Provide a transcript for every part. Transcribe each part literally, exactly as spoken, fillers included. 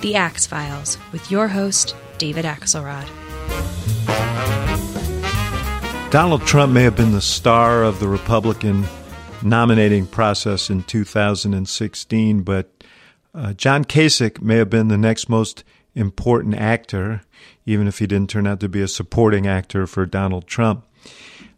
The Axe Files, with your host, David Axelrod. Donald Trump may have been the star of the Republican nominating process in two thousand sixteen, but uh, John Kasich may have been the next most important actor, even if he didn't turn out to be a supporting actor for Donald Trump.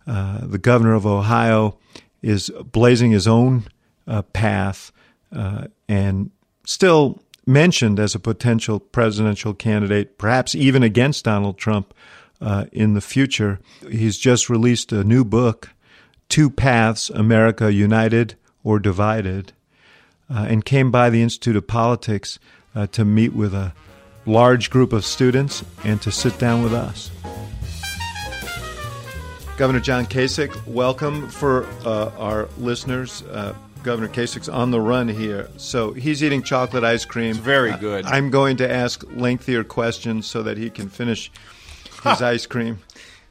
Uh, the governor of Ohio is blazing his own uh, path uh, and still mentioned as a potential presidential candidate, perhaps even against Donald Trump uh, in the future. He's just released a new book, Two Paths, America United or Divided, uh, and came by the Institute of Politics uh, to meet with a large group of students and to sit down with us. Governor John Kasich, welcome. For uh, our listeners, Uh, Governor Kasich's on the run here, so he's eating chocolate ice cream. It's very good. I, I'm going to ask lengthier questions so that he can finish his ice cream.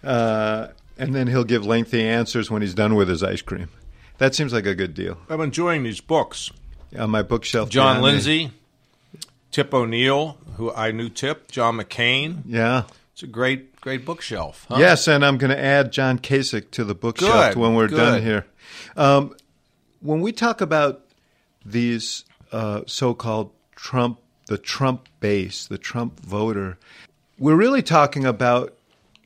Uh, And then he'll give lengthy answers when he's done with his ice cream. That seems like a good deal. I'm enjoying these books. On my bookshelf. John Lindsay, me. Tip O'Neill, who I knew Tip, John McCain. Yeah. It's a great, great bookshelf. Huh? Yes, and I'm going to add John Kasich to the bookshelf good, when we're good. done here. Um, when we talk about these uh, so-called Trump, the Trump base, the Trump voter, we're really talking about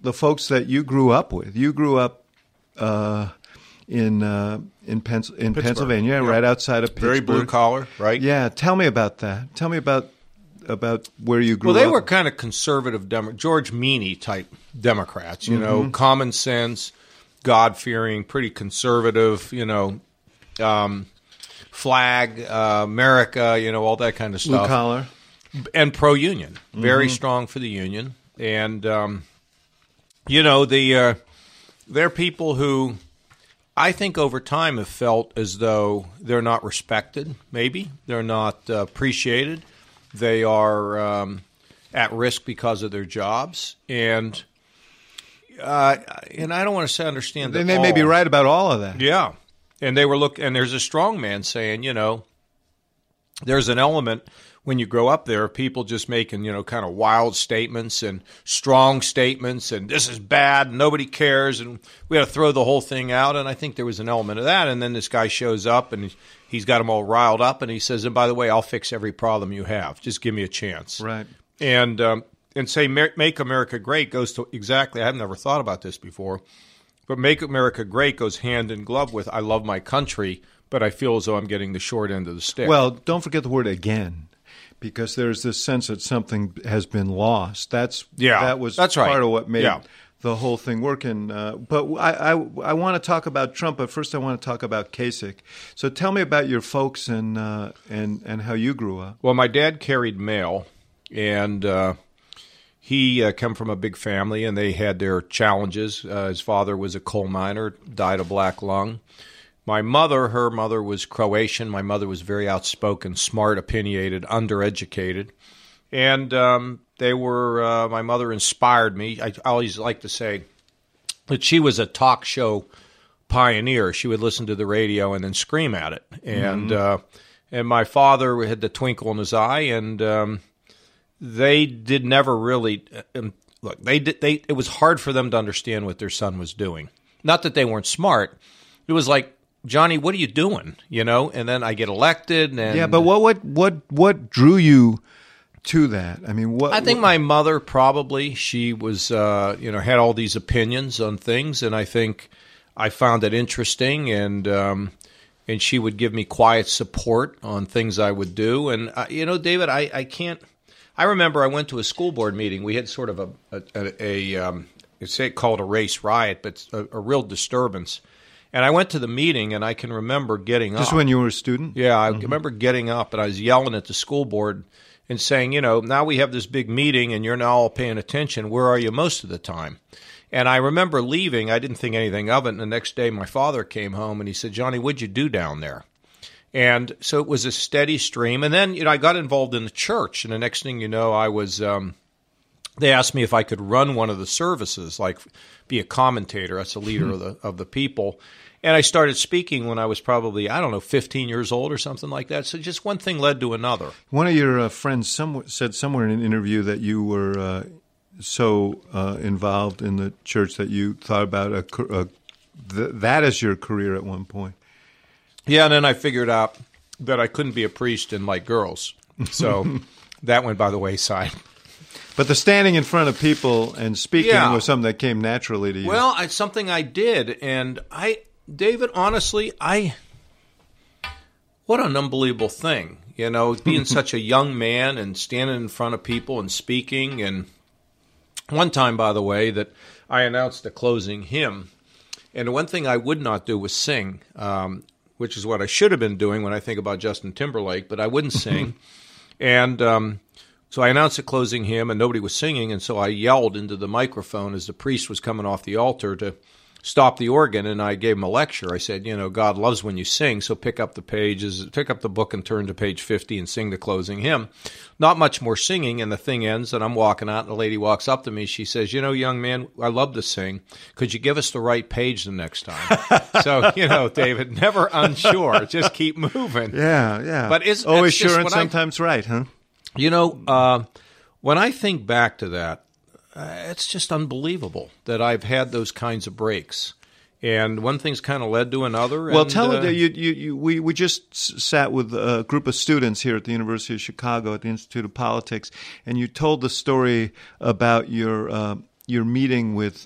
the folks that you grew up with. You grew up uh, in uh, in, Pens- in Pennsylvania, yeah. right outside of Pittsburgh. Very blue collar, right? Yeah. Tell me about that. Tell me about about where you grew up. Well, they up. were kind of conservative, Demo- George Meany type Democrats, you mm-hmm. know, common sense, God-fearing, pretty conservative, you know, um, flag, uh, America, you know, all that kind of stuff. Blue collar. And pro-union. Mm-hmm. Very strong for the union. And Um, You know, the uh, they're people who I think over time have felt as though they're not respected, maybe. They're not uh, appreciated. They are um, at risk because of their jobs. And uh, and I don't want to say understand that. And they all. may be right about all of that. Yeah. And they were look. And there's a strong man saying, you know, there's an element when you grow up there, people just making, you know, kind of wild statements and strong statements and this is bad, and nobody cares, and we had to throw the whole thing out. And I think there was an element of that. And then this guy shows up and he's got them all riled up and he says, and by the way, I'll fix every problem you have. Just give me a chance. Right. And um, and say, make America great goes to exactly, I've never thought about this before, but make America great goes hand in glove with I love my country, but I feel as though I'm getting the short end of the stick. Well, don't forget the word again. Because there's this sense that something has been lost. That's yeah, that was that's part right. of what made yeah. the whole thing work. And uh, but I I, I want to talk about Trump, but first I want to talk about Kasich. So tell me about your folks and uh, and and how you grew up. Well, my dad carried mail, and uh, he uh, came from a big family, and they had their challenges. Uh, his father was a coal miner, died of black lung. My mother, her mother was Croatian. My mother was very outspoken, smart, opinionated, undereducated. And um, they were, uh, my mother inspired me. I always like to say that she was a talk show pioneer. She would listen to the radio and then scream at it. And mm-hmm. uh, and my father had the twinkle in his eye, and um, they did never really, um, look, they did, they it was hard for them to understand what their son was doing. Not that they weren't smart. It was like, Johnny, what are you doing? You know, and then I get elected. And yeah, but what, what, what, what drew you to that? I mean, what? I think what, my mother probably she was, uh, you know, had all these opinions on things, and I think I found it interesting, and um, and she would give me quiet support on things I would do, and uh, you know, David, I, I can't. I remember I went to a school board meeting. We had sort of a, a, a, a um, it's called a race riot, but a, a real disturbance. And I went to the meeting, and I can remember getting up. Just when you were a student? Yeah, I mm-hmm. remember getting up, and I was yelling at the school board and saying, you know, now we have this big meeting, and you're not all paying attention. Where are you most of the time? And I remember leaving. I didn't think anything of it. And the next day, my father came home, and he said, Johnny, what'd you do down there? And so it was a steady stream. And then, you know, I got involved in the church, and the next thing you know, I was um, – they asked me if I could run one of the services, like be a commentator. That's a leader of the of the people. And I started speaking when I was probably, I don't know, fifteen years old or something like that. So just one thing led to another. One of your uh, friends some, said somewhere in an interview that you were uh, so uh, involved in the church that you thought about a, a, th- that as your career at one point. Yeah, and then I figured out that I couldn't be a priest and like girls. So that went by the wayside. But the standing in front of people and speaking yeah. was something that came naturally to you. Well, it's something I did, and I, David, honestly, I, what an unbelievable thing, you know, being such a young man and standing in front of people and speaking. And one time, by the way, that I announced the closing hymn, and one thing I would not do was sing, um, which is what I should have been doing when I think about Justin Timberlake, but I wouldn't sing, and um so I announced a closing hymn, and nobody was singing, and so I yelled into the microphone as the priest was coming off the altar to stop the organ, and I gave him a lecture. I said, you know, God loves when you sing, so pick up the pages, pick up the book and turn to page fifty and sing the closing hymn. Not much more singing, and the thing ends, and I'm walking out, and the lady walks up to me. She says, you know, young man, I love to sing. Could you give us the right page the next time? So, you know, David, never unsure. Just keep moving. Yeah, yeah. But it's, always sure and sometimes I, right, huh? You know, uh, when I think back to that, uh, it's just unbelievable that I've had those kinds of breaks. And one thing's kind of led to another. Well, and, tell uh, it, you, you, you, we, we just sat with a group of students here at the University of Chicago at the Institute of Politics, and you told the story about your uh, your meeting with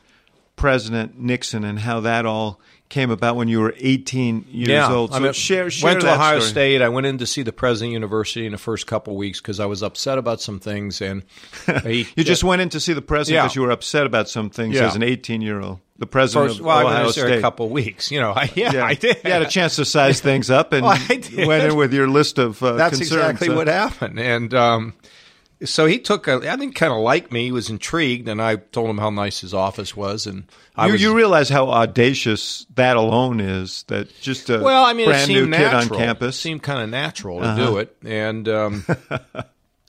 President Nixon and how that all came about when you were eighteen years yeah, old. So I mean, share, share went to that Ohio story. State. I went in to see the president of university in the first couple of weeks because I was upset about some things. And he, you just uh, went in to see the president because yeah. you were upset about some things yeah. as an eighteen-year-old. The president first, of well, Ohio State. Well, I was there State. a couple of weeks. You know, I, yeah, yeah, I did. You had a chance to size things up and well, went in with your list of uh, That's concerns. That's exactly so. what happened. And um, so he took, a, I think, kind of liked me. He was intrigued, and I told him how nice his office was. And I you, was, you realize how audacious that alone is, that just a well, I mean, brand new natural. kid on campus. It seemed kind of natural to uh-huh. do it. And um,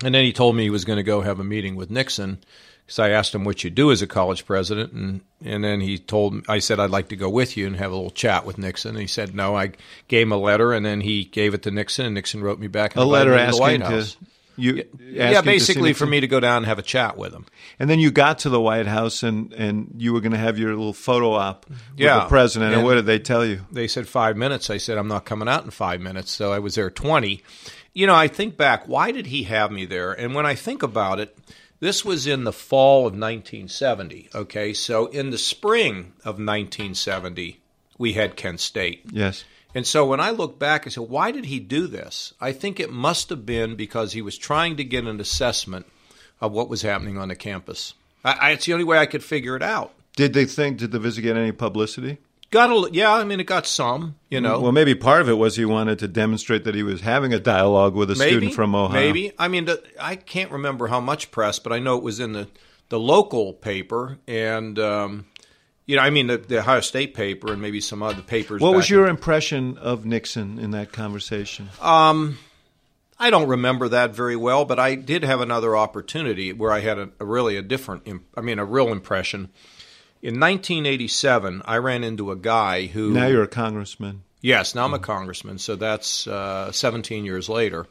and then he told me he was going to go have a meeting with Nixon, because I asked him what you do as a college president. And, and then he told me, I said, I'd like to go with you and have a little chat with Nixon. And he said, no. I gave him a letter, and then he gave it to Nixon, and Nixon wrote me back. A letter asking the White House. To- You yeah, basically for me to go down and have a chat with him. And then you got to the White House, and, and you were going to have your little photo op with yeah. the president. And, and what did they tell you? They said five minutes. I said, I'm not coming out in five minutes. So I was there twenty. You know, I think back, why did he have me there? And when I think about it, this was in the fall of nineteen seventy, okay? So in the spring of nineteen seventy, we had Kent State. Yes. And so when I look back, I said, why did he do this? I think it must have been because he was trying to get an assessment of what was happening on the campus. I, I, it's the only way I could figure it out. Did they think, did the visit get any publicity? Got a, yeah, I mean, it got some, you know. Well, maybe part of it was he wanted to demonstrate that he was having a dialogue with a maybe, student from Ohio. Maybe. I mean, I can't remember how much press, but I know it was in the, the local paper and um, – you know, I mean, the, the Ohio State paper and maybe some other papers. What was your in- impression of Nixon in that conversation? Um, I don't remember that very well, but I did have another opportunity where I had a, a really a different, imp- I mean, a real impression. In nineteen eighty-seven, I ran into a guy who... Now you're a congressman. Yes, now I'm mm-hmm. a congressman, so that's uh, seventeen years later.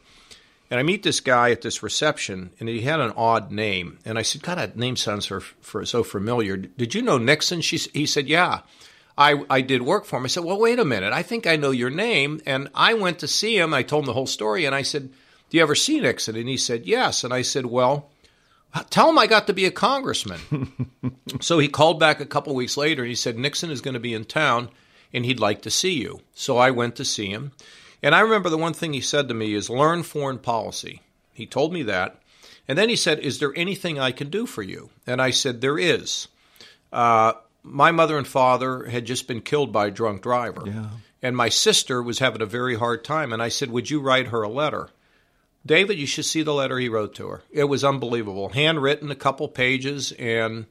And I meet this guy at this reception, and he had an odd name. And I said, God, that name sounds for, for, so familiar. Did you know Nixon? She, he said, yeah, I, I did work for him. I said, well, wait a minute. I think I know your name. And I went to see him. I told him the whole story. And I said, do you ever see Nixon? And he said, yes. And I said, well, tell him I got to be a congressman. So he called back a couple weeks later, and he said, Nixon is going to be in town, and he'd like to see you. So I went to see him. And I remember the one thing he said to me is, learn foreign policy. He told me that. And then he said, is there anything I can do for you? And I said, there is. Uh, my mother and father had just been killed by a drunk driver. Yeah. And my sister was having a very hard time. And I said, would you write her a letter? David, you should see the letter he wrote to her. It was unbelievable. Handwritten, a couple pages, and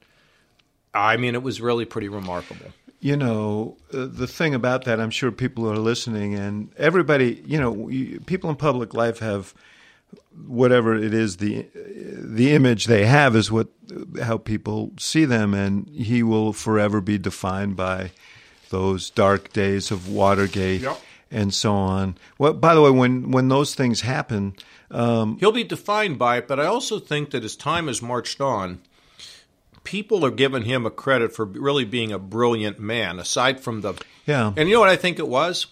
I mean, it was really pretty remarkable. You know, uh, the thing about that, I'm sure people are listening, and everybody, you know, you, people in public life have whatever it is, the the image they have is what how people see them, and he will forever be defined by those dark days of Watergate. Yep. And so on. Well, by the way, when, when those things happen... Um, he'll be defined by it, but I also think that as time has marched on, people are giving him a credit for really being a brilliant man, aside from the... Yeah. And you know what I think it was?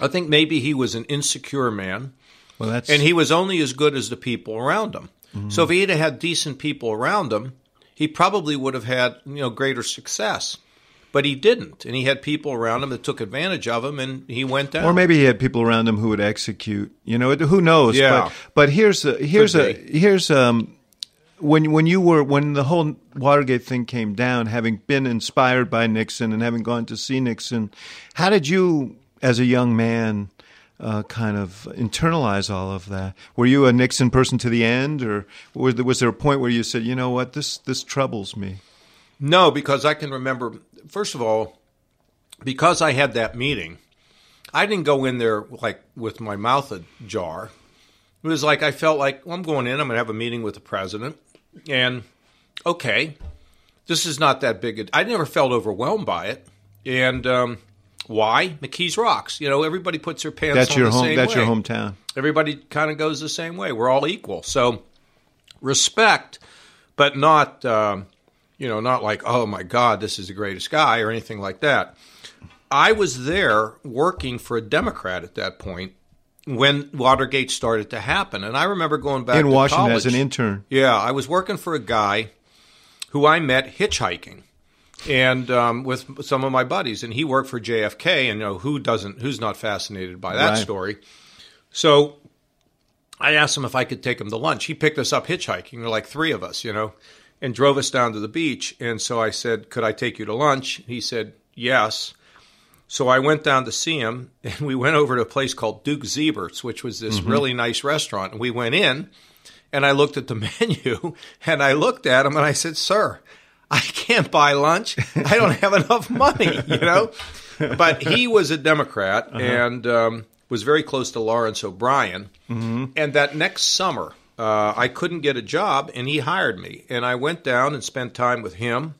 I think maybe he was an insecure man, well, that's... and he was only as good as the people around him. Mm-hmm. So if he had had decent people around him, he probably would have had, you know, greater success. But he didn't, and he had people around him that took advantage of him, and he went down. Or maybe he had people around him who would execute. You know, who knows? Yeah. But, but here's a, here's a, here's um when when you were when the whole Watergate thing came down, having been inspired by Nixon and having gone to see Nixon, how did you, as a young man, uh, kind of internalize all of that? Were you a Nixon person to the end, or was there, was there a point where you said, you know what, this this troubles me? No, because I can remember. First of all, because I had that meeting, I didn't go in there like with my mouth ajar. It was like I felt like, well, I'm going in, I'm going to have a meeting with the president, and okay, this is not that big. A, I never felt overwhelmed by it, and um, why? McKees Rocks. You know, everybody puts their pants that's on your the home, same that's way. That's your hometown. Everybody kind of goes the same way. We're all equal. So respect, but not... Uh, You know, not like, oh, my God, this is the greatest guy or anything like that. I was there working for a Democrat at that point when Watergate started to happen. And I remember going back to college. In Washington as an intern. Yeah, I was working for a guy who I met hitchhiking and um, with some of my buddies. And he worked for J F K. And you know, who doesn't, who's not fascinated by that right. story? So I asked him if I could take him to lunch. He picked us up hitchhiking. There were like three of us, you know. And drove us down to the beach. And so I said, could I take you to lunch? He said, yes. So I went down to see him, and we went over to a place called Duke Ziebert's, which was this mm-hmm. really nice restaurant. And we went in, and I looked at the menu, and I looked at him, and I said, sir, I can't buy lunch. I don't have enough money, you know? But he was a Democrat uh-huh. and um, was very close to Lawrence O'Brien. Mm-hmm. And that next summer... Uh, I couldn't get a job, and he hired me. And I went down and spent time with him,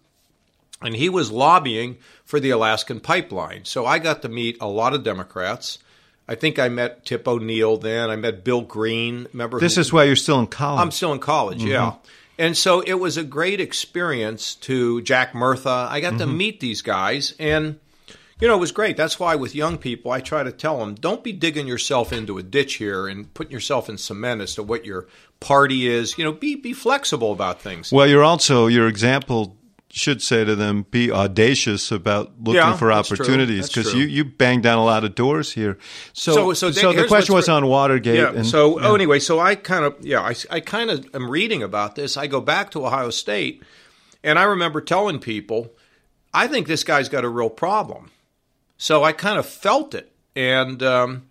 and he was lobbying for the Alaskan pipeline. So I got to meet a lot of Democrats. I think I met Tip O'Neill then. I met Bill Green. Remember? This who, is why you're still in college. I'm still in college, mm-hmm. yeah. And so it was a great experience to Jack Murtha. I got mm-hmm. to meet these guys, and, you know, it was great. That's why with young people, I try to tell them, don't be digging yourself into a ditch here and putting yourself in cement as to what you're – party is, you know, be be flexible about things. Well, you're also, your example should say to them, be audacious about looking yeah, for opportunities, because you, you banged down a lot of doors here. So, so, so, so the question was on Watergate. Yeah, and, so yeah. oh, anyway, so I kind of, yeah, I, I kind of am reading about this. I go back to Ohio State, and I remember telling people, I think this guy's got a real problem. So I kind of felt it, and um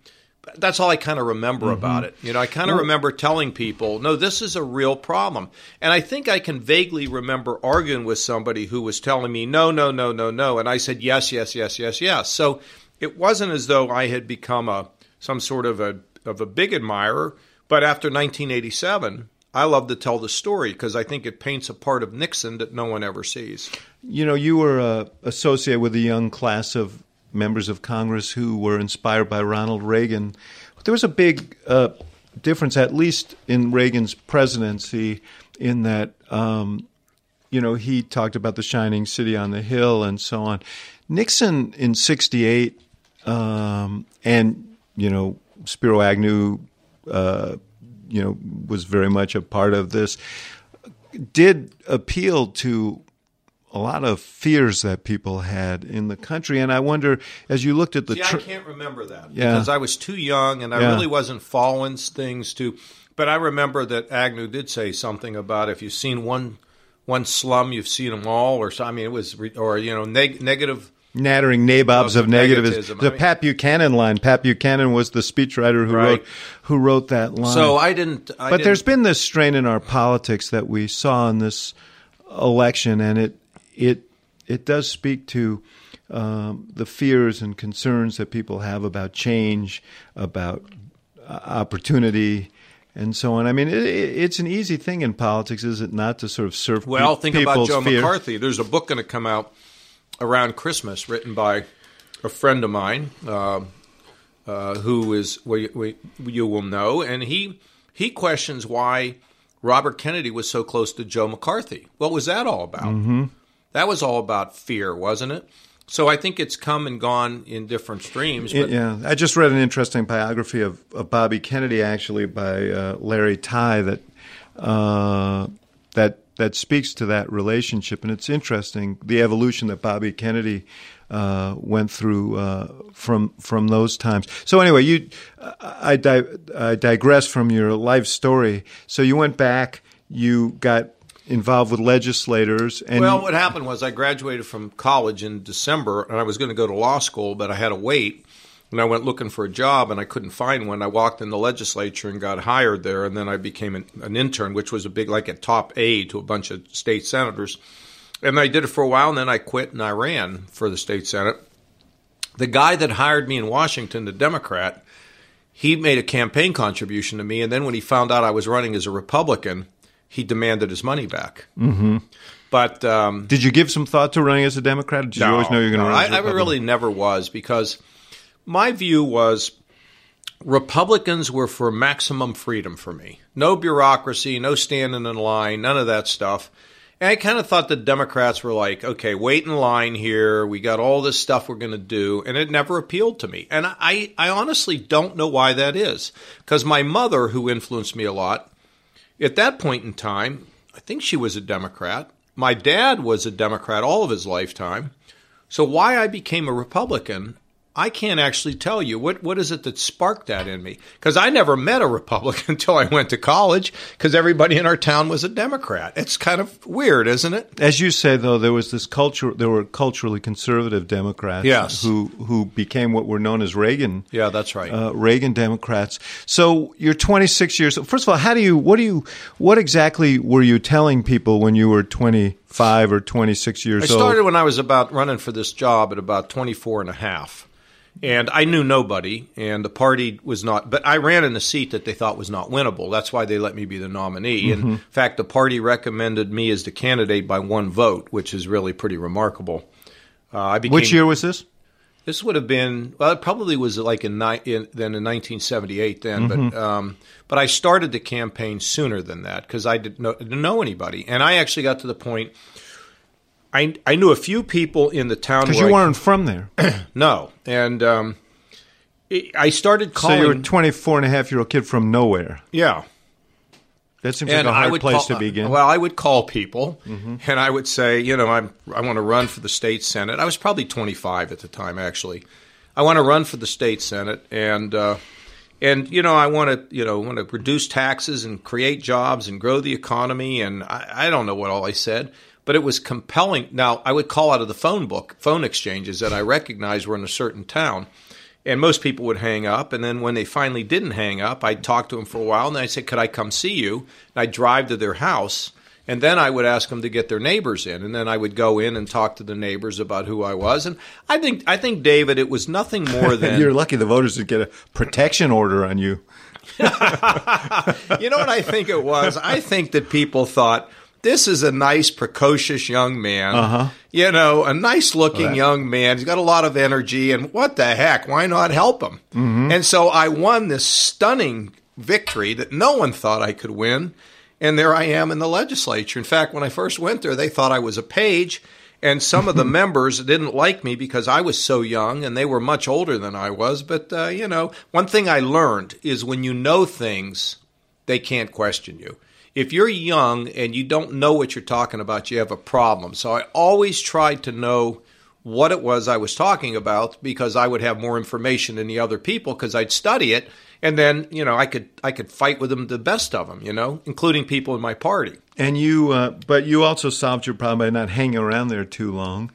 that's all I kind of remember mm-hmm. about it. You know, I kind of well, remember telling people, no, this is a real problem. And I think I can vaguely remember arguing with somebody who was telling me, no, no, no, no, no. And I said, yes, yes, yes, yes, yes. So it wasn't as though I had become a some sort of a of a big admirer. But after nineteen eighty-seven, I love to tell the story because I think it paints a part of Nixon that no one ever sees. You know, you were uh, associated with a young class of members of Congress who were inspired by Ronald Reagan. There was a big uh, difference, at least in Reagan's presidency, in that, um, you know, he talked about the shining city on the hill and so on. Nixon in sixty-eight um, and, you know, Spiro Agnew, uh, you know, was very much a part of this, did appeal to a lot of fears that people had in the country. And I wonder, as you looked at the... Tr- See, I can't remember that yeah. because I was too young and I yeah. really wasn't following things to... But I remember that Agnew did say something about if you've seen one one slum, you've seen them all, or I mean, it was or you know neg- negative. Nattering nabobs of, of negativism. The I mean, Pap Buchanan line. Pap Buchanan was the speechwriter who right. wrote who wrote that line. So I didn't. I but didn't. There's been this strain in our politics that we saw in this election, and it it it does speak to um, the fears and concerns that people have about change, about opportunity. And so on. I mean, it, it's an easy thing in politics, is it not, to sort of surf people's fear? Well, think about Joe McCarthy. There's a book going to come out around Christmas written by a friend of mine uh, uh, who is we, we, you will know. And he he questions why Robert Kennedy was so close to Joe McCarthy. What was that all about? Mm-hmm. That was all about fear, wasn't it? So I think it's come and gone in different streams. But yeah, I just read an interesting biography of, of Bobby Kennedy, actually, by uh, Larry Ty, that uh, that that speaks to that relationship, and it's interesting the evolution that Bobby Kennedy uh, went through uh, from from those times. So anyway, you, I, di- I digress from your life story. So you went back, you got involved with legislators. And well, what happened was I graduated from college in December, and I was going to go to law school, but I had to wait, and I went looking for a job, and I couldn't find one. I walked in the legislature and got hired there, and then I became an, an intern, which was a big, like a top aide to a bunch of state senators. And I did it for a while, and then I quit, and I ran for the state senate. The guy that hired me in Washington, the Democrat, he made a campaign contribution to me, and then when he found out I was running as a Republican, he demanded his money back. Mm-hmm. But um, did you give some thought to running as a Democrat? Or did no, you always know you're going to no, run? As a I, Republican? I really never was, because my view was Republicans were for maximum freedom for me. No bureaucracy, no standing in line, none of that stuff. And I kind of thought the Democrats were like, okay, wait in line here. We got all this stuff we're going to do. And it never appealed to me. And I, I honestly don't know why that is, because my mother, who influenced me a lot, at that point in time, I think she was a Democrat. My dad was a Democrat all of his lifetime. So why I became a Republican, I can't actually tell you. What What is it that sparked that in me? Because I never met a Republican until I went to college, because everybody in our town was a Democrat. It's kind of weird, isn't it? As you say, though, there was this culture. There were culturally conservative Democrats, yes, who, who became what were known as Reagan. Yeah, that's right. Uh, Reagan Democrats. So you're twenty-six years old. First of all, how do you? What do you? What exactly were you telling people when you were twenty-five or twenty-six years old? I started old? when I was about running for this job at about twenty-four and a half. And I knew nobody, and the party was not – but I ran in a seat that they thought was not winnable. That's why they let me be the nominee. Mm-hmm. And in fact, the party recommended me as the candidate by one vote, which is really pretty remarkable. Uh, I became, which year was this? This would have been – well, it probably was like in, in then in nineteen seventy-eight then. Mm-hmm. But um, but I started the campaign sooner than that, because I didn't know, didn't know anybody. And I actually got to the point – I I knew a few people in the town. Because you weren't I, from there. No. And um, I started calling. So you were a twenty-four and a half year old kid from nowhere. Yeah. That seems and like a hard place call, to begin. Well, I would call people, mm-hmm. and I would say, you know, I'm, I want to run for the state senate. I was probably twenty-five at the time, actually. I want to run for the state senate, and uh, and you know, I want to you know want to reduce taxes and create jobs and grow the economy, and I, I don't know what all I said. But it was compelling. Now, I would call out of the phone book, phone exchanges that I recognized were in a certain town. And most people would hang up. And then when they finally didn't hang up, I'd talk to them for a while. And then I'd say, could I come see you? And I'd drive to their house. And then I would ask them to get their neighbors in. And then I would go in and talk to the neighbors about who I was. And I think, I think David, it was nothing more than— You're lucky the voters would get a protection order on you. You know what I think it was? I think that people thought— This is a nice, precocious young man, uh-huh. you know, a nice-looking right. young man. He's got a lot of energy, and what the heck? Why not help him? Mm-hmm. And so I won this stunning victory that no one thought I could win, and there I am in the legislature. In fact, when I first went there, they thought I was a page, and some of the members didn't like me because I was so young, and they were much older than I was. But, uh, you know, one thing I learned is when you know things, they can't question you. If you're young and you don't know what you're talking about, you have a problem. So I always tried to know what it was I was talking about, because I would have more information than the other people because I'd study it. And then, you know, I could I could fight with them, the best of them, you know, including people in my party. And you, uh, but you also solved your problem by not hanging around there too long,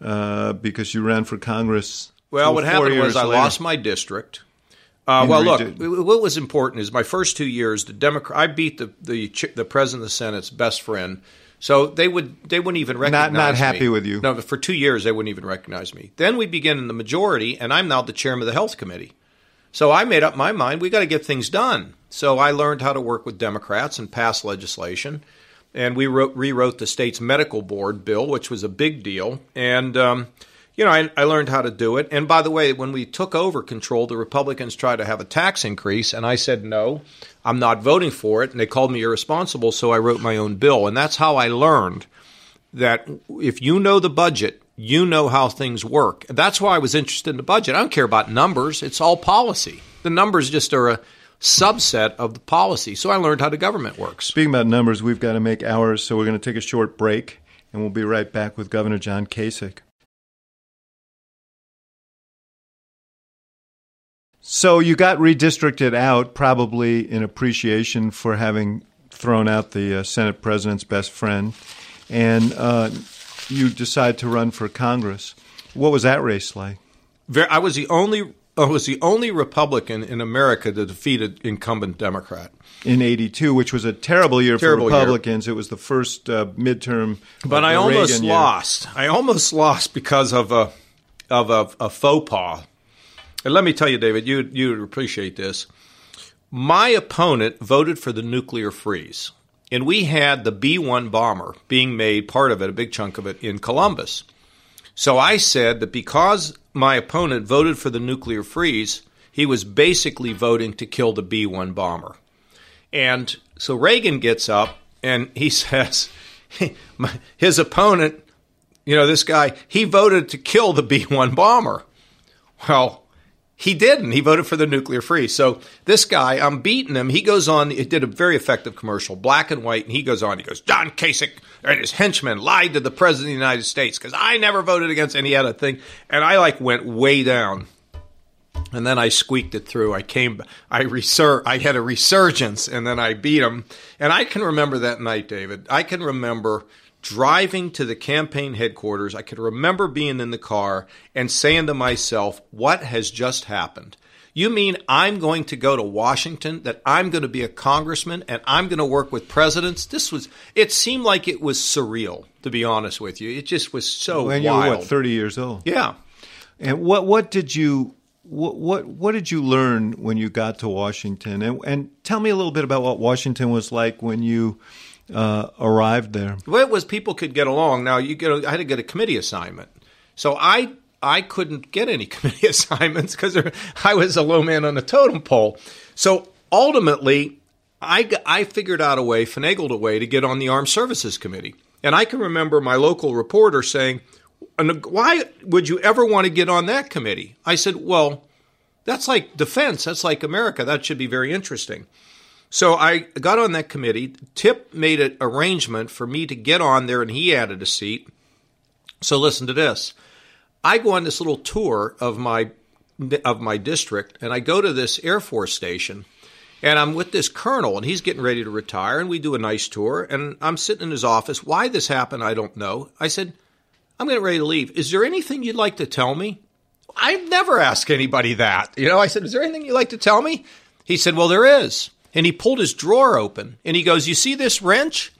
uh, because you ran for Congress. Well, what happened was I lost my district. Uh, well, look, what was important is my first two years, the Democrat, I beat the the the president of the Senate's best friend. So they would they wouldn't even recognize me. Not not happy with you. No, but for two years they wouldn't even recognize me. Then we begin in the majority, and I'm now the chairman of the health committee. So I made up my mind, we got to get things done. So I learned how to work with Democrats and pass legislation. And we wrote, rewrote the state's medical board bill, which was a big deal. And, um, you know, I, I learned how to do it. And by the way, when we took over control, the Republicans tried to have a tax increase. And I said, no, I'm not voting for it. And they called me irresponsible. So I wrote my own bill. And that's how I learned that if you know the budget, you know how things work. That's why I was interested in the budget. I don't care about numbers. It's all policy. The numbers just are a subset of the policy. So I learned how the government works. Speaking about numbers, we've got to make ours, so we're going to take a short break, and we'll be right back with Governor John Kasich. So you got redistricted out probably in appreciation for having thrown out the uh, Senate president's best friend. And uh you decide to run for Congress. What was that race like? I was the only I was the only Republican in America to defeat an incumbent Democrat. In eighty-two, which was a terrible year terrible for Republicans. Year. It was the first uh, midterm But I almost Reagan lost. Year. I almost lost because of a, of a, a faux pas. And let me tell you, David, you you'd appreciate this. My opponent voted for the nuclear freeze. And we had the B one bomber being made, part of it, a big chunk of it, in Columbus. So I said that because my opponent voted for the nuclear freeze, he was basically voting to kill the B one bomber. And so Reagan gets up and he says, his opponent, you know, this guy, he voted to kill the B one bomber. Well, he didn't. He voted for the nuclear freeze. So this guy, I'm beating him. He goes on. It did a very effective commercial, black and white. And he goes on. He goes, John Kasich and his henchmen lied to the president of the United States because I never voted against any other thing. And I like went way down. And then I squeaked it through. I came, I resur- I had a resurgence and then I beat him. And I can remember that night, David. I can remember driving to the campaign headquarters. I could remember being in the car and saying to myself, what has just happened? You mean I'm going to go to Washington, that I'm going to be a congressman, and I'm going to work with presidents? This was, it seemed like it was surreal, to be honest with you. It just was so wild. And you were, what, thirty years old? Yeah. And what, what did you... What, what what did you learn when you got to Washington? And, and tell me a little bit about what Washington was like when you uh, arrived there. Well, it was people could get along. Now, you get a, I had to get a committee assignment. So I I couldn't get any committee assignments because I was a low man on the totem pole. So ultimately, I, I figured out a way, finagled a way to get on the Armed Services Committee. And I can remember my local reporter saying, and why would you ever want to get on that committee? I said, well, that's like defense. That's like America. That should be very interesting. So I got on that committee. Tip made an arrangement for me to get on there, and he added a seat. So listen to this. I go on this little tour of my of my district, and I go to this Air Force station, and I'm with this colonel, and he's getting ready to retire, and we do a nice tour, and I'm sitting in his office. Why this happened, I don't know. I said, I'm getting ready to leave. Is there anything you'd like to tell me? I've never asked anybody that. You know, I said, is there anything you'd like to tell me? He said, well, there is. And he pulled his drawer open and he goes, you see this wrench?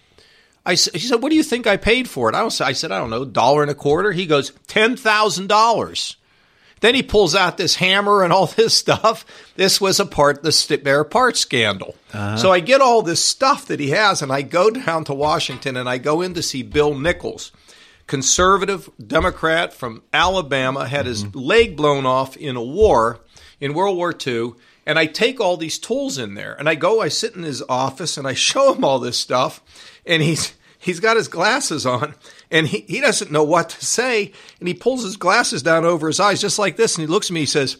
I said, he said, what do you think I paid for it? I, was, I said, I don't know, dollar and a quarter. He goes, ten thousand dollars. Then he pulls out this hammer and all this stuff. This was a part, the spare parts scandal. Uh-huh. So I get all this stuff that he has and I go down to Washington and I go in to see Bill Nichols. Conservative Democrat from Alabama, had his mm-hmm. leg blown off in a war, in World War Two, and I take all these tools in there, and I go, I sit in his office, and I show him all this stuff, and he's he's got his glasses on, and he, he doesn't know what to say, and he pulls his glasses down over his eyes just like this, and he looks at me, he says,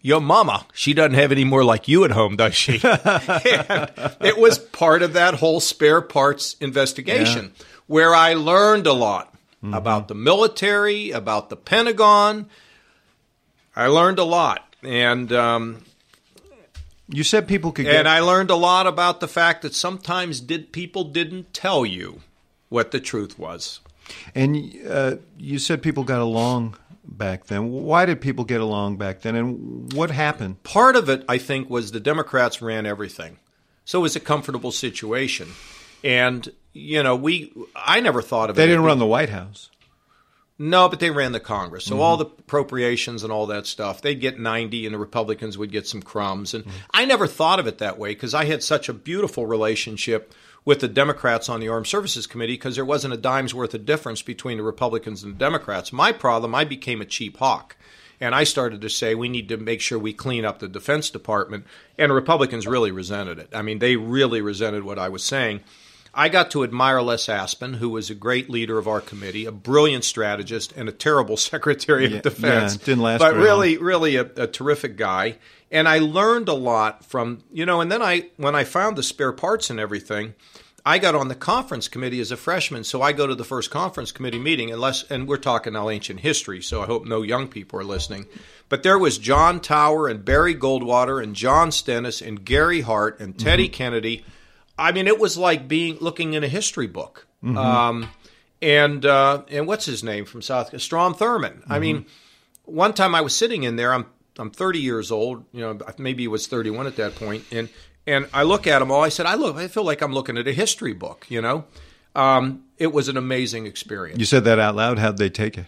your mama, she doesn't have any more like you at home, does she? It was part of that whole spare parts investigation, yeah. where I learned a lot. Mm-hmm. About the military, about the Pentagon. I learned a lot. And um, You said people could get... And I learned a lot about the fact that sometimes did people didn't tell you what the truth was. And uh, you said people got along back then. Why did people get along back then, and what happened? Part of it, I think, was the Democrats ran everything. So it was a comfortable situation. And, you know, we I never thought of it. They didn't run the White House. No, but they ran the Congress. So mm-hmm. all the appropriations and all that stuff, they'd get ninety and the Republicans would get some crumbs. And mm-hmm. I never thought of it that way because I had such a beautiful relationship with the Democrats on the Armed Services Committee because there wasn't a dime's worth of difference between the Republicans and the Democrats. My problem, I became a cheap hawk. And I started to say we need to make sure we clean up the Defense Department. And Republicans really resented it. I mean, they really resented what I was saying. I got to admire Les Aspin, who was a great leader of our committee, a brilliant strategist, and a terrible Secretary of yeah, Defense. Yeah, didn't last But really, long. really a, a terrific guy. And I learned a lot from, you know, and then I, when I found the spare parts and everything, I got on the conference committee as a freshman. So I go to the first conference committee meeting, unless, and we're talking now ancient history, so I hope no young people are listening. But there was John Tower and Barry Goldwater and John Stennis and Gary Hart and Teddy mm-hmm. Kennedy. I mean, it was like being looking in a history book. Mm-hmm. Um, and uh, and what's his name from South Strom Thurmond. Mm-hmm. I mean, one time I was sitting in there. I'm I'm thirty years old. You know, maybe he was thirty-one at that point. And and I look at them all. I said, I look. I feel like I'm looking at a history book. You know, um, it was an amazing experience. You said that out loud. How'd they take it?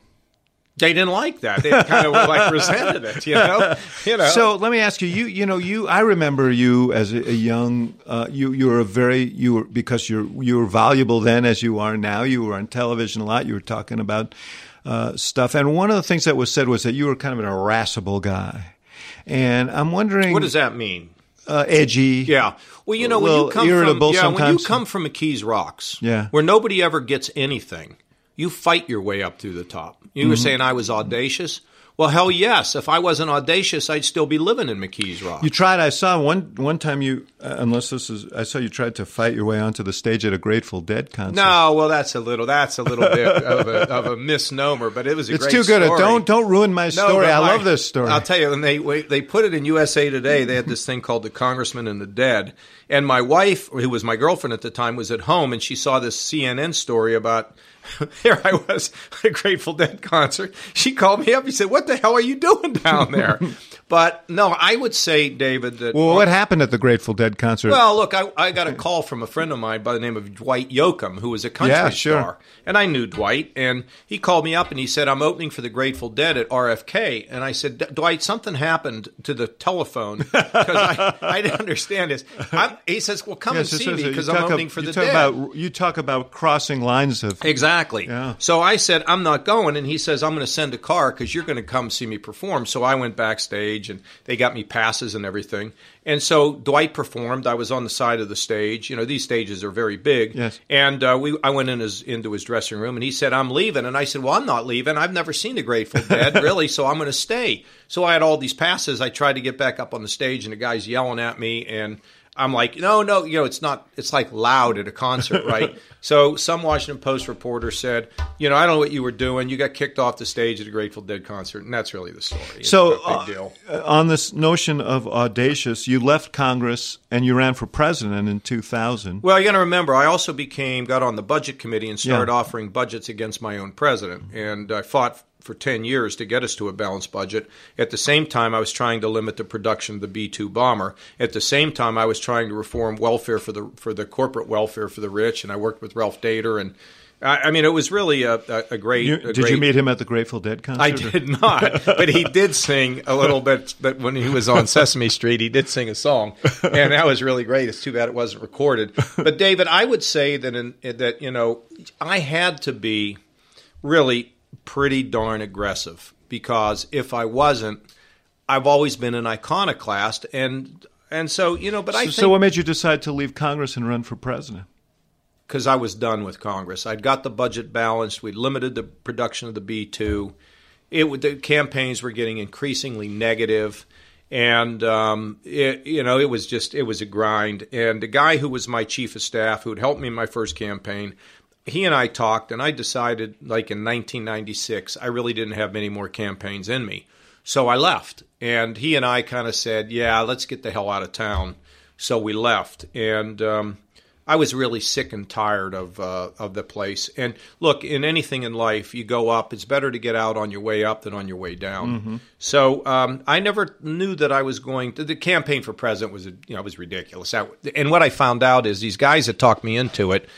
They didn't like that. They kind of like resented it, you know. You know. So let me ask you. You, you know, you. I remember you as a, a young. Uh, you, you were a very. You were because you're you were valuable then as you are now. You were on television a lot. You were talking about uh, stuff, and one of the things that was said was that you were kind of an irascible guy, and I'm wondering what does that mean? Uh, edgy, yeah. Well, you know, when you come irritable from, yeah, sometimes. When you come from McKees Rocks, yeah. where nobody ever gets anything. You fight your way up through the top. You mm-hmm. were saying I was audacious. Well, hell yes. If I wasn't audacious, I'd still be living in McKees Rocks. You tried. I saw one one time you, uh, unless this is, I saw you tried to fight your way onto the stage at a Grateful Dead concert. No, well, that's a little, that's a little bit of, a, of a misnomer, but it was a it's great story. It's too good. A, don't don't ruin my story. No, I my, love this story. I'll tell you, when they they put it in U S A Today, they had this thing called The Congressman and the Dead. And my wife, who was my girlfriend at the time, was at home, and she saw this C N N story about, there I was at a Grateful Dead concert. She called me up. She said, what the hell are you doing down there? But, no, I would say, David, that... Well, what happened at the Grateful Dead concert? Well, look, I, I got a call from a friend of mine by the name of Dwight Yoakam, who was a country yeah, sure. star. And I knew Dwight. And he called me up, and he said, I'm opening for the Grateful Dead at R F K. And I said, Dwight, something happened to the telephone, because I, I didn't understand this. I'm, he says, well, come yeah, and so, see so, so, me, because I'm opening up, for the Dead. About, you talk about crossing lines of... Exactly. Exactly. Yeah. So I said, I'm not going. And he says, I'm going to send a car because you're going to come see me perform. So I went backstage and they got me passes and everything. And so Dwight performed. I was on the side of the stage. You know, these stages are very big. Yes. And uh, we, I went in his, into his dressing room and he said, I'm leaving. And I said, well, I'm not leaving. I've never seen the Grateful Dead, really, so I'm going to stay. So I had all these passes. I tried to get back up on the stage and the guy's yelling at me and I'm like, no, no, you know, it's not, it's like loud at a concert, right? So some Washington Post reporter said, you know, I don't know what you were doing. You got kicked off the stage at a Grateful Dead concert. And that's really the story. It's so no big deal. Uh, on this notion of audacious, you left Congress and you ran for president in two thousand. Well, you got to remember, I also became, got on the budget committee and started yeah. offering budgets against my own president. And I fought for ten years to get us to a balanced budget. At the same time, I was trying to limit the production of the B two bomber. At the same time, I was trying to reform welfare for the for the corporate welfare for the rich, and I worked with Ralph Nader. And I, I mean, it was really a, a, a great... You, a did great, you meet him at the Grateful Dead concert? I or? did not, but he did sing a little bit. But when he was on Sesame Street, he did sing a song, and that was really great. It's too bad it wasn't recorded. But David, I would say that in, that you know, I had to be really pretty darn aggressive, because if I wasn't, I've always been an iconoclast, and and so you know. But I so, think, so what made you decide to leave Congress and run for president? Because I was done with Congress. I'd got the budget balanced. We limited the production of the B two. It the campaigns were getting increasingly negative, and um, it, you know it was just it was a grind. And the guy who was my chief of staff, who had helped me in my first campaign, he and I talked, and I decided, like in nineteen ninety-six, I really didn't have many more campaigns in me. So I left, and he and I kind of said, yeah, let's get the hell out of town. So we left, and um, I was really sick and tired of uh, of the place. And look, in anything in life, you go up, it's better to get out on your way up than on your way down. Mm-hmm. So um, I never knew that I was going to, the campaign for president was, you know, it was ridiculous. I, and what I found out is these guys that talked me into it,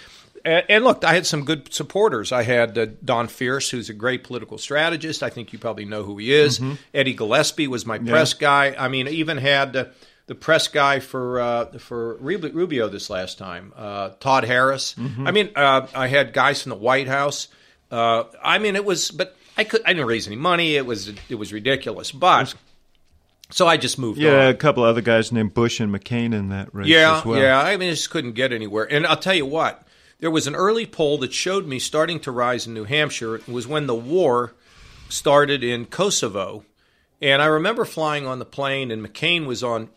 and, and look, I had some good supporters. I had uh, Don Fierce, who's a great political strategist. I think you probably know who he is. Mm-hmm. Eddie Gillespie was my yeah. press guy. I mean, I even had... Uh, the press guy for uh, for Rubio this last time, uh, Todd Harris. Mm-hmm. I mean, uh, I had guys from the White House. Uh, I mean, it was, but I could I didn't raise any money. It was it was ridiculous. But so I just moved. Yeah, on. Yeah, a couple of other guys named Bush and McCain in that race. Yeah, as well. yeah. I mean, I just couldn't get anywhere. And I'll tell you what, there was an early poll that showed me starting to rise in New Hampshire. It was when the war started in Kosovo. And I remember flying on the plane, and McCain was on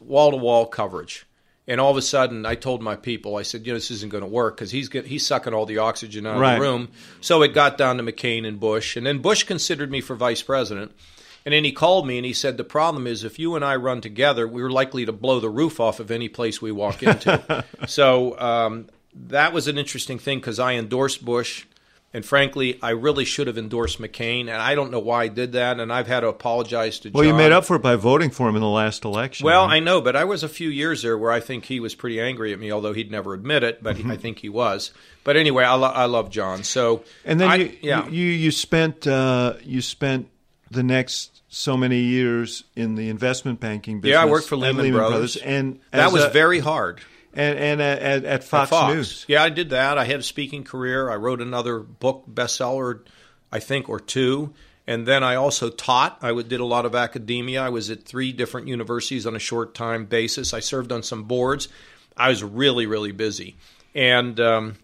wall-to-wall coverage. And all of a sudden, I told my people, I said, you know, this isn't going to work because he's get, he's sucking all the oxygen out right. of the room. So it got down to McCain and Bush. And then Bush considered me for vice president. And then he called me, and he said, the problem is if you and I run together, we're likely to blow the roof off of any place we walk into. So um, that was an interesting thing because I endorsed Bush. And frankly, I really should have endorsed McCain, and I don't know why I did that, and I've had to apologize to John. Well, you made up for it by voting for him in the last election. Well, right? I know, but I was a few years there where I think he was pretty angry at me, although he'd never admit it, but mm-hmm. I think he was. But anyway, I, lo- I love John. So, and then I, you, yeah. you you spent uh, you spent the next so many years in the investment banking business. Yeah, I worked for Lehman, Lehman Brothers. Brothers, and that was a, very hard. And, and at, at Fox, Fox News. Yeah, I did that. I had a speaking career. I wrote another book, bestseller, I think, or two. And then I also taught. I did a lot of academia. I was at three different universities on a short-time basis. I served on some boards. I was really, really busy. And um,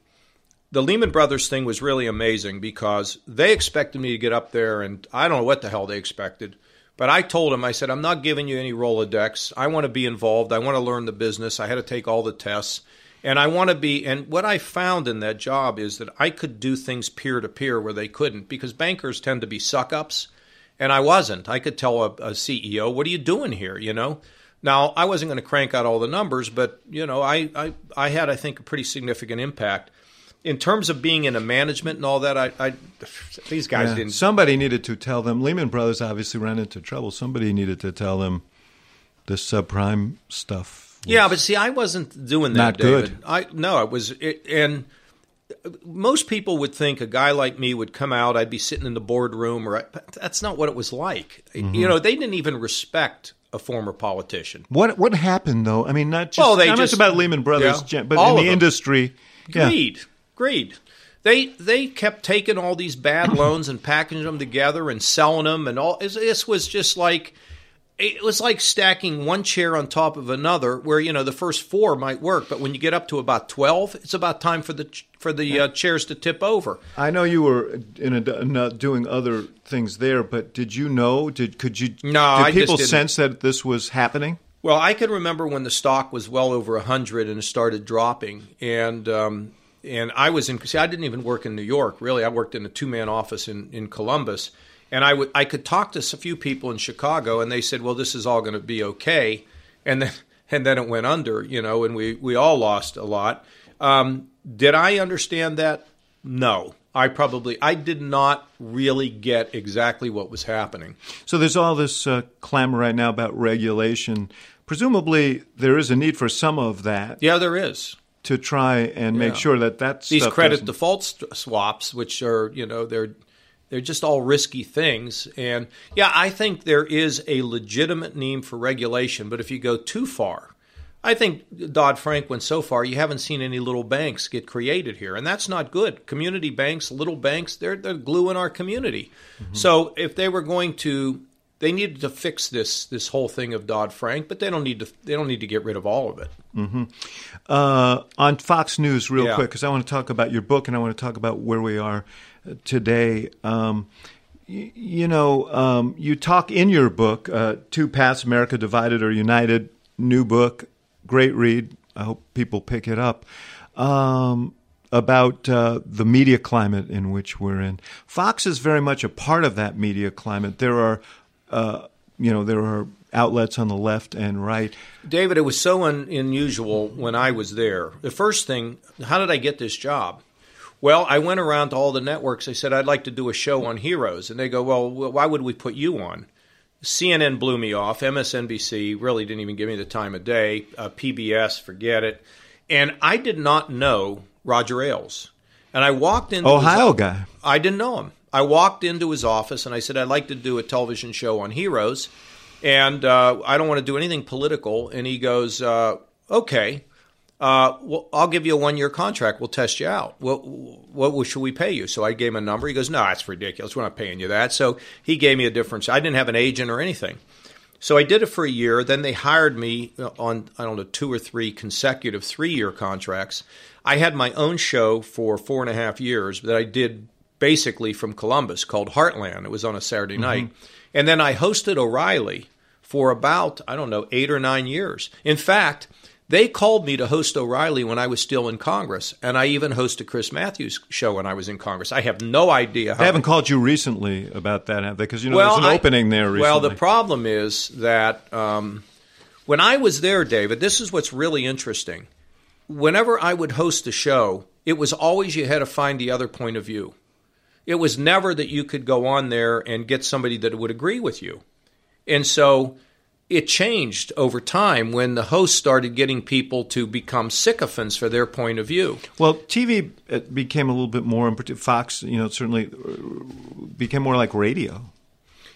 the Lehman Brothers thing was really amazing because they expected me to get up there, and I don't know what the hell they expected. But I told him, I said, I'm not giving you any Rolodex. I want to be involved. I want to learn the business. I had to take all the tests. And I want to be, and what I found in that job is that I could do things peer-to-peer where they couldn't because bankers tend to be suck-ups, and I wasn't. I could tell a, a C E O, what are you doing here, you know? Now, I wasn't going to crank out all the numbers, but, you know, I, I, I had, I think, a pretty significant impact. In terms of being in a management and all that, I, I these guys yeah. didn't. Somebody needed to tell them. Lehman Brothers obviously ran into trouble. Somebody needed to tell them the subprime stuff. Yeah, but see, I wasn't doing that. Not David. Good. I no, it was. It, and most people would think a guy like me would come out. I'd be sitting in the boardroom, or I, but that's not what it was like. Mm-hmm. You know, they didn't even respect a former politician. What what happened though? I mean, not just well, they not just about Lehman Brothers, yeah, but in the them. industry, greed. Yeah. Greed. They they kept taking all these bad loans and packaging them together and selling them and all. This was just like it was like stacking one chair on top of another, where you know the first four might work, but when you get up to about twelve, it's about time for the for the uh, chairs to tip over. I know you were in a, not doing other things there, but did you know? Did could you? No, did I people just sense that this was happening? Well, I can remember when the stock was well over a hundred and it started dropping, and. Um, And I was in, see, I didn't even work in New York, really. I worked in a two-man office in, in Columbus. And I, w- I could talk to a few people in Chicago, and they said, well, this is all going to be okay. And then and then it went under, you know, and we, we all lost a lot. Um, did I understand that? No. I probably, I did not really get exactly what was happening. So there's all this uh, clamor right now about regulation. Presumably there is a need for some of that. Yeah, there is. To try and make yeah. sure that that These stuff credit doesn't... default st- swaps, which are, you know, they're they're just all risky things. And, yeah, I think there is a legitimate need for regulation. But if you go too far, I think Dodd-Frank went so far, you haven't seen any little banks get created here. And that's not good. Community banks, little banks, they're, they're glue in our community. Mm-hmm. So if they were going to... They needed to fix this this whole thing of Dodd-Frank, but they don't need to they don't need to get rid of all of it. Mm-hmm. Uh, on Fox News, real yeah. quick, because I want to talk about your book and I want to talk about where we are today. Um, y- you know, um, you talk in your book, uh, Two Paths, America Divided or United, new book, great read. I hope people pick it up. Um about uh, the media climate in which we're in. Fox is very much a part of that media climate. There are uh, you know, there are outlets on the left and right. David, it was so un- unusual when I was there. The first thing, how did I get this job? Well, I went around to all the networks. I said, I'd like to do a show on heroes. And they go, well, why would we put you on? C N N blew me off. M S N B C really didn't even give me the time of day. Uh, P B S, forget it. And I did not know Roger Ailes. And I walked into Ohio his, guy. I didn't know him. I walked into his office and I said, I'd like to do a television show on heroes. And uh, I don't want to do anything political. And he goes, uh, okay, uh, well, I'll give you a one-year contract. We'll test you out. What, what should we pay you? So I gave him a number. He goes, no, that's ridiculous. We're not paying you that. So he gave me a difference. I didn't have an agent or anything. So I did it for a year. Then they hired me on, I don't know, two or three consecutive three-year contracts. I had my own show for four and a half years that I did basically from Columbus called Heartland. It was on a Saturday mm-hmm. night. And then I hosted O'Reilly for about, I don't know, eight or nine years. In fact, they called me to host O'Reilly when I was still in Congress, and I even hosted Chris Matthews' show when I was in Congress. I have no idea how. They haven't I, called you recently about that, have they? Because, you know, well, there's an I, opening there recently. Well, the problem is that um, when I was there, David, this is what's really interesting. Whenever I would host a show, it was always you had to find the other point of view. It was never that you could go on there and get somebody that would agree with you. And so it changed over time when the host started getting people to become sycophants for their point of view. Well, T V became a little bit more, Fox, you know, certainly became more like radio.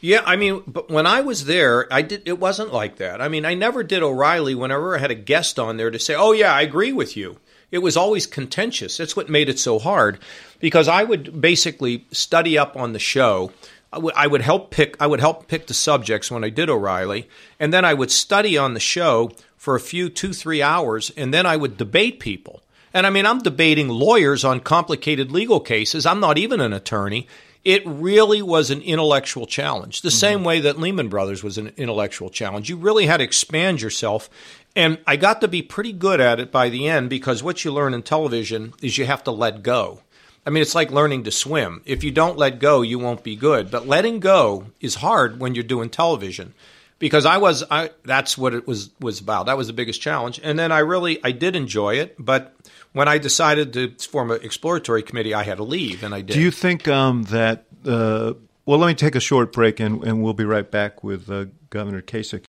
Yeah, I mean, but when I was there, I did. It wasn't like that. I mean, I never did O'Reilly whenever I had a guest on there to say, oh, yeah, I agree with you. It was always contentious. That's what made it so hard, because I would basically study up on the show. I would help pick I would help pick the subjects when I did O'Reilly, and then I would study on the show for a few, two, three hours, and then I would debate people. And I mean, I'm debating lawyers on complicated legal cases. I'm not even an attorney. It really was an intellectual challenge, the mm-hmm. same way that Lehman Brothers was an intellectual challenge. You really had to expand yourself, and I got to be pretty good at it by the end, because what you learn in television is you have to let go. I mean, it's like learning to swim. If you don't let go, you won't be good. But letting go is hard when you're doing television, because I was I, that's what it was was about. That was the biggest challenge. And then I really I did enjoy it. But when I decided to form an exploratory committee, I had to leave, and I did. Do you think um, that uh, – well, let me take a short break, and, and we'll be right back with uh, Governor Kasich.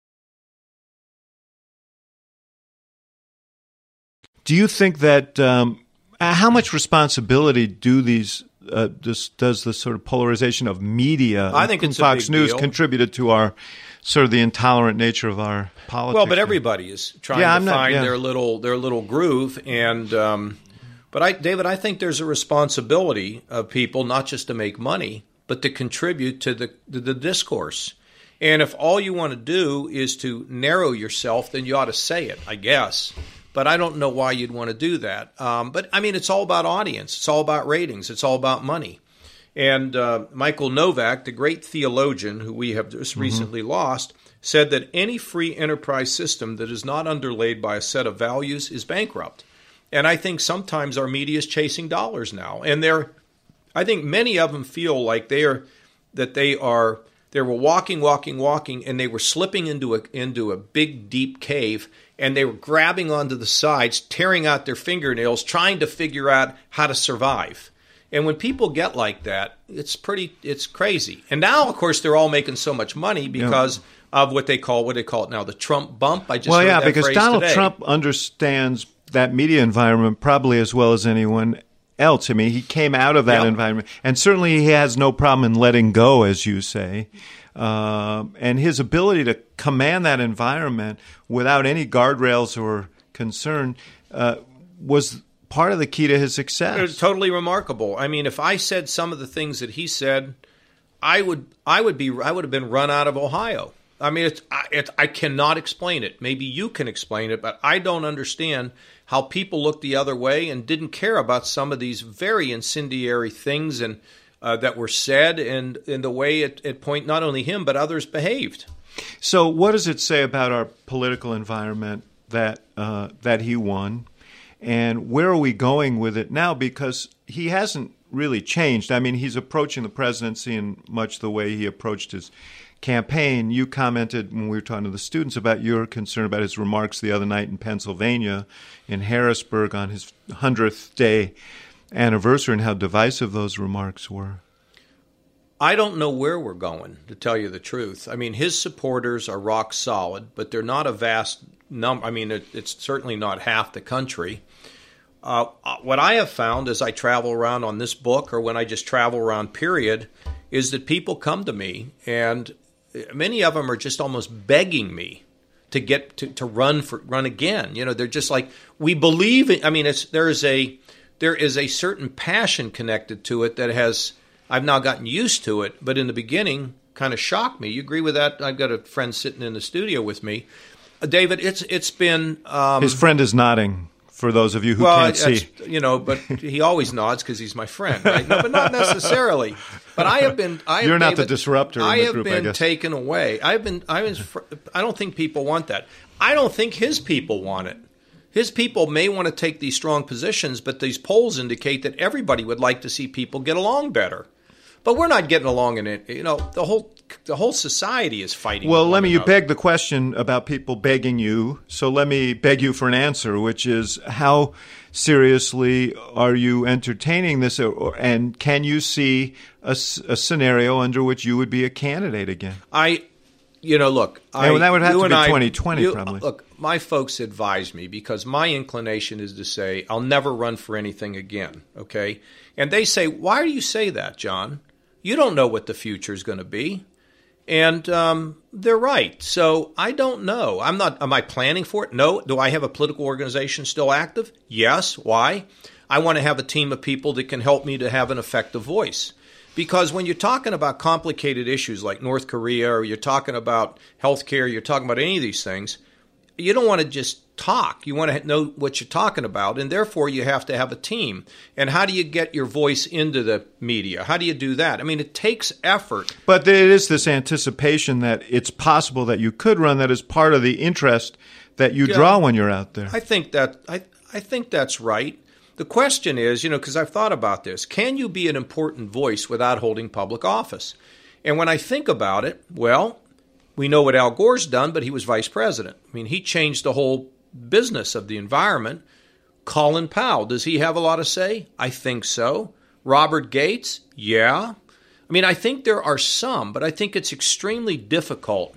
Do you think that um, – Uh, how much responsibility do these uh, this, does this sort of polarization of media? I think it's Fox a big News deal. Contributed to our sort of the intolerant nature of our politics. Well, but everybody is trying yeah, to I'm find not, yeah. their little their little groove, and um, but I, David, I think there's a responsibility of people not just to make money, but to contribute to the to the discourse. And if all you want to do is to narrow yourself, then you ought to say it, I guess. But I don't know why you'd want to do that. Um, but, I mean, it's all about audience. It's all about ratings. It's all about money. And uh, Michael Novak, the great theologian who we have just mm-hmm. recently lost, said that any free enterprise system that is not underlaid by a set of values is bankrupt. And I think sometimes our media is chasing dollars now. And they're, I think many of them feel like they are that they are they were walking, walking, walking, and they were slipping into a into a big, deep cave. And they were grabbing onto the sides, tearing out their fingernails, trying to figure out how to survive. And when people get like that, it's pretty, it's crazy. And now, of course, they're all making so much money because yeah. of what they call, what they call it now, the Trump bump. I just well, heard yeah, that because Donald today. Trump understands that media environment probably as well as anyone else. I mean, he came out of that yep. environment, and certainly he has no problem in letting go, as you say. Uh, and his ability to command that environment without any guardrails or concern uh, was part of the key to his success. It was totally remarkable. I mean, if I said some of the things that he said, I would, I would be, I would have been run out of Ohio. I mean, it's, I, it's, I cannot explain it. Maybe you can explain it, but I don't understand how people looked the other way and didn't care about some of these very incendiary things and. Uh, that were said, and in the way it, it point not only him but others behaved. So, what does it say about our political environment that uh, that he won, and where are we going with it now? Because he hasn't really changed. I mean, he's approaching the presidency in much the way he approached his campaign, you commented when we were talking to the students about your concern about his remarks the other night in Pennsylvania, in Harrisburg, on his hundredth day anniversary, and how divisive those remarks were. I don't know where we're going, to tell you the truth. I mean, his supporters are rock solid, but they're not a vast number. I mean, it, it's certainly not half the country. Uh, what I have found as I travel around on this book, or when I just travel around, period, is that people come to me, and many of them are just almost begging me to get to, to run for run again. You know, they're just like, we believe in, I mean, it's there is a there is a certain passion connected to it that has, I've now gotten used to it, but in the beginning kind of shocked me. You agree with that? I've got a friend sitting in the studio with me, David. It's it's been um, his friend is nodding. For those of you who well, can't see. You know, but he always nods because he's my friend, right? No, but not necessarily. But I have been... I have You're not David, the disruptor in I the group, I guess. I have been taken away. I've been, I, was, I don't think people want that. I don't think his people want it. His people may want to take these strong positions, but these polls indicate that everybody would like to see people get along better. But we're not getting along in it. You know, the whole the whole society is fighting. Well, let me, you begged the question about people begging you. So let me beg you for an answer, which is, how seriously are you entertaining this? Or, and can you see a, a scenario under which you would be a candidate again? I, you know, look. I, and that would have to be I, twenty twenty, you, probably. Look, my folks advise me, because my inclination is to say, I'll never run for anything again, okay? And they say, why do you say that, John? You don't know what the future is going to be. And um, they're right. So I don't know. I'm not. Am I planning for it? No. Do I have a political organization still active? Yes. Why? I want to have a team of people that can help me to have an effective voice. Because when you're talking about complicated issues like North Korea, or you're talking about healthcare, you're talking about any of these things, you don't want to just talk. You want to know what you're talking about, and therefore you have to have a team. And how do you get your voice into the media? How do you do that? I mean, it takes effort. But there is this anticipation that it's possible that you could run, that is part of the interest that you yeah, draw when you're out there. I think that I, I think that's right. The question is, you know, because I've thought about this, can you be an important voice without holding public office? And when I think about it, well, we know what Al Gore's done, but he was vice president. I mean, he changed the whole business of the environment. Colin Powell, does he have a lot of say? I think so. Robert Gates? Yeah. I mean, I think there are some, but I think it's extremely difficult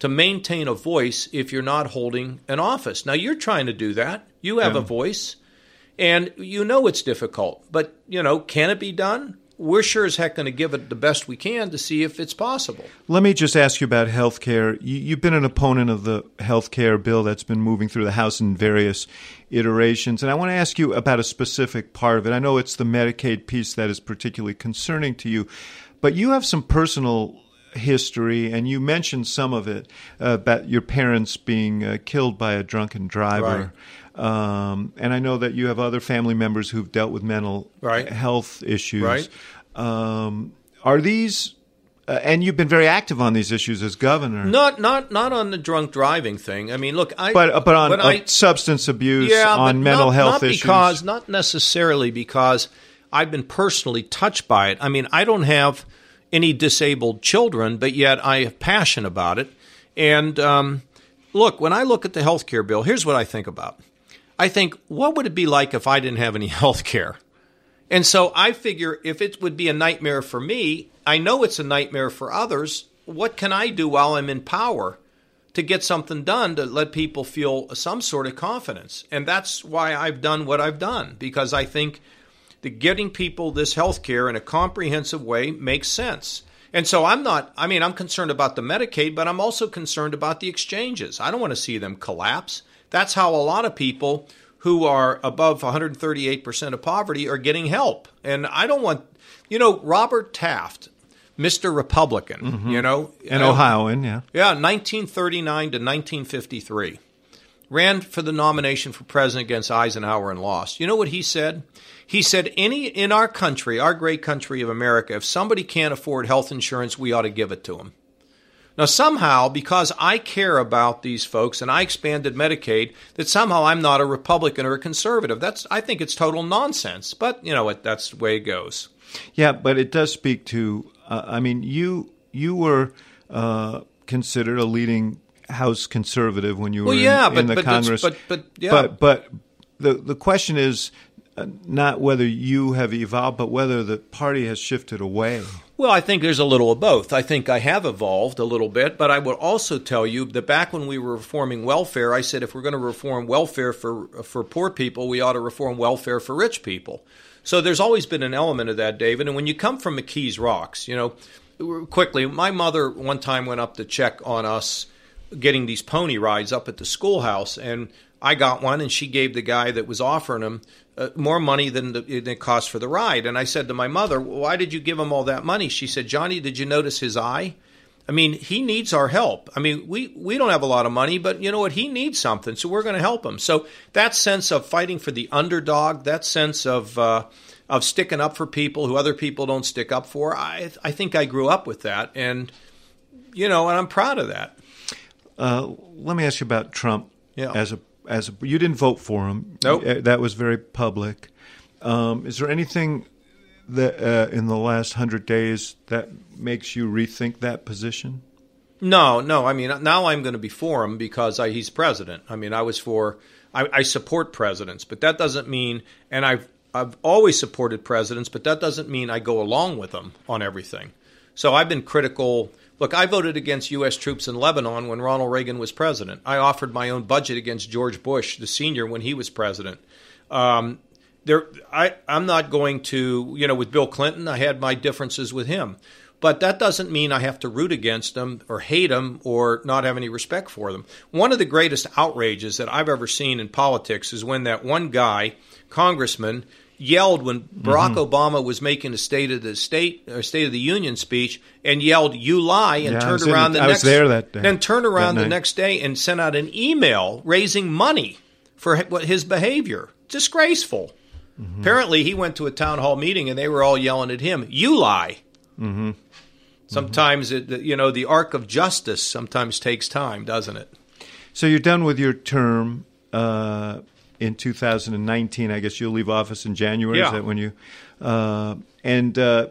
to maintain a voice if you're not holding an office. Now, you're trying to do that. You have yeah. a voice, and you know it's difficult. But, you know, can it be done? We're sure as heck going to give it the best we can to see if it's possible. Let me just ask you about health care. You've been an opponent of the health care bill that's been moving through the House in various iterations, and I want to ask you about a specific part of it. I know it's the Medicaid piece that is particularly concerning to you, but you have some personal history, and you mentioned some of it, uh, about your parents being uh, killed by a drunken driver. Right. Um, and I know that you have other family members who've dealt with mental right. health issues. Right. Um, are these, uh, and you've been very active on these issues as governor. Not not, not on the drunk driving thing. I mean, look, I... But, uh, but on uh, I, substance abuse, yeah, on mental not, health not issues. Because, not necessarily because I've been personally touched by it. I mean, I don't have any disabled children, but yet I have passion about it. And um, look, when I look at the health care bill, here's what I think about. I think, what would it be like if I didn't have any health care? And so I figure, if it would be a nightmare for me, I know it's a nightmare for others. What can I do while I'm in power to get something done to let people feel some sort of confidence? And that's why I've done what I've done, because I think that getting people this health care in a comprehensive way makes sense. And so I'm not, I mean, I'm concerned about the Medicaid, but I'm also concerned about the exchanges. I don't want to see them collapse. That's how a lot of people who are above one hundred thirty-eight percent of poverty are getting help. And I don't want, you know, Robert Taft, Mister Republican, mm-hmm. you know. An uh, Ohioan, yeah. Yeah, nineteen thirty-nine to nineteen fifty-three. Ran for the nomination for president against Eisenhower and lost. You know what he said? He said, "Any in our country, our great country of America, if somebody can't afford health insurance, we ought to give it to them." Now, somehow, because I care about these folks and I expanded Medicaid, that somehow I'm not a Republican or a conservative. That's, I think it's total nonsense. But, you know what, that's the way it goes. Yeah, but it does speak to, uh, I mean, you you were uh, considered a leading House conservative when you well, were yeah, in, but, in the but Congress. But, but, yeah. but, but the, the question is not whether you have evolved, but whether the party has shifted away. Well, I think there's a little of both. I think I have evolved a little bit, but I would also tell you that back when we were reforming welfare, I said if we're going to reform welfare for for poor people, we ought to reform welfare for rich people. So there's always been an element of that, David. And when you come from McKees Rocks, you know, quickly, my mother one time went up to check on us getting these pony rides up at the schoolhouse, and I got one, and she gave the guy that was offering him Uh, more money than, the, than it cost for the ride. And I said to my mother, why did you give him all that money? She said, Johnny, did you notice his eye? I mean, he needs our help. I mean, we, we don't have a lot of money, but you know what? He needs something, so we're going to help him. So that sense of fighting for the underdog, that sense of uh, of sticking up for people who other people don't stick up for, I I think I grew up with that. And, you know, and I'm proud of that. Uh, let me ask you about Trump yeah. as a As a, you didn't vote for him. Nope. That was very public. Um, is there anything that uh, in the last hundred days that makes you rethink that position? No, no. I mean, now I'm going to be for him because I, he's president. I mean, I was for I, I support presidents, but that doesn't mean. And I've I've always supported presidents, but that doesn't mean I go along with them on everything. So I've been critical. Look, I voted against U S troops in Lebanon when Ronald Reagan was president. I offered my own budget against George Bush, the senior, when he was president. Um, there, I, I'm not going to, you know, with Bill Clinton, I had my differences with him. But that doesn't mean I have to root against them or hate them or not have any respect for them. One of the greatest outrages that I've ever seen in politics is when that one guy, congressman, yelled when Barack mm-hmm. Obama was making a State of the State or State of the Union speech, and yelled, "You lie!" and yeah, turned around in, the I next was there that day. Then turned around the next day and sent out an email raising money for his behavior. Disgraceful. Mm-hmm. Apparently, he went to a town hall meeting and they were all yelling at him, "You lie!" Mm-hmm. Sometimes mm-hmm. it, you know, the arc of justice sometimes takes time, doesn't it? So you're done with your term. Uh, In two thousand nineteen, I guess you'll leave office in January. Yeah. Is that when you? Uh, and uh,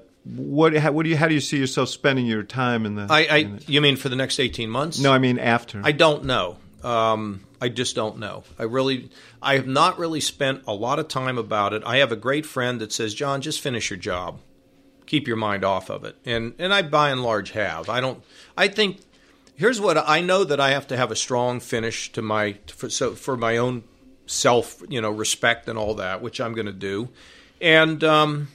what? How, what do you? How do you see yourself spending your time in the? I. I in the, you mean for the next eighteen months? No, I mean after. I don't know. Um, I just don't know. I really. I have not really spent a lot of time about it. I have a great friend that says, "John, just finish your job. Keep your mind off of it." And and I, by and large, have. I don't. I think. Here's what I know, that I have to have a strong finish to my for, so for my own. self, you know, respect and all that, which I'm going to do. And um,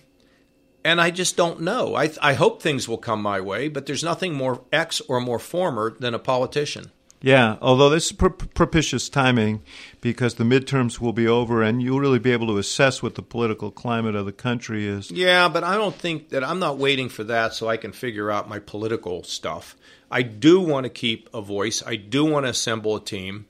and I just don't know. I I hope things will come my way, but there's nothing more ex or more former than a politician. Yeah, although this is pr- propitious timing because the midterms will be over and you'll really be able to assess what the political climate of the country is. Yeah, but I don't think that I'm not waiting for that so I can figure out my political stuff. I do want to keep a voice. I do want to assemble a team.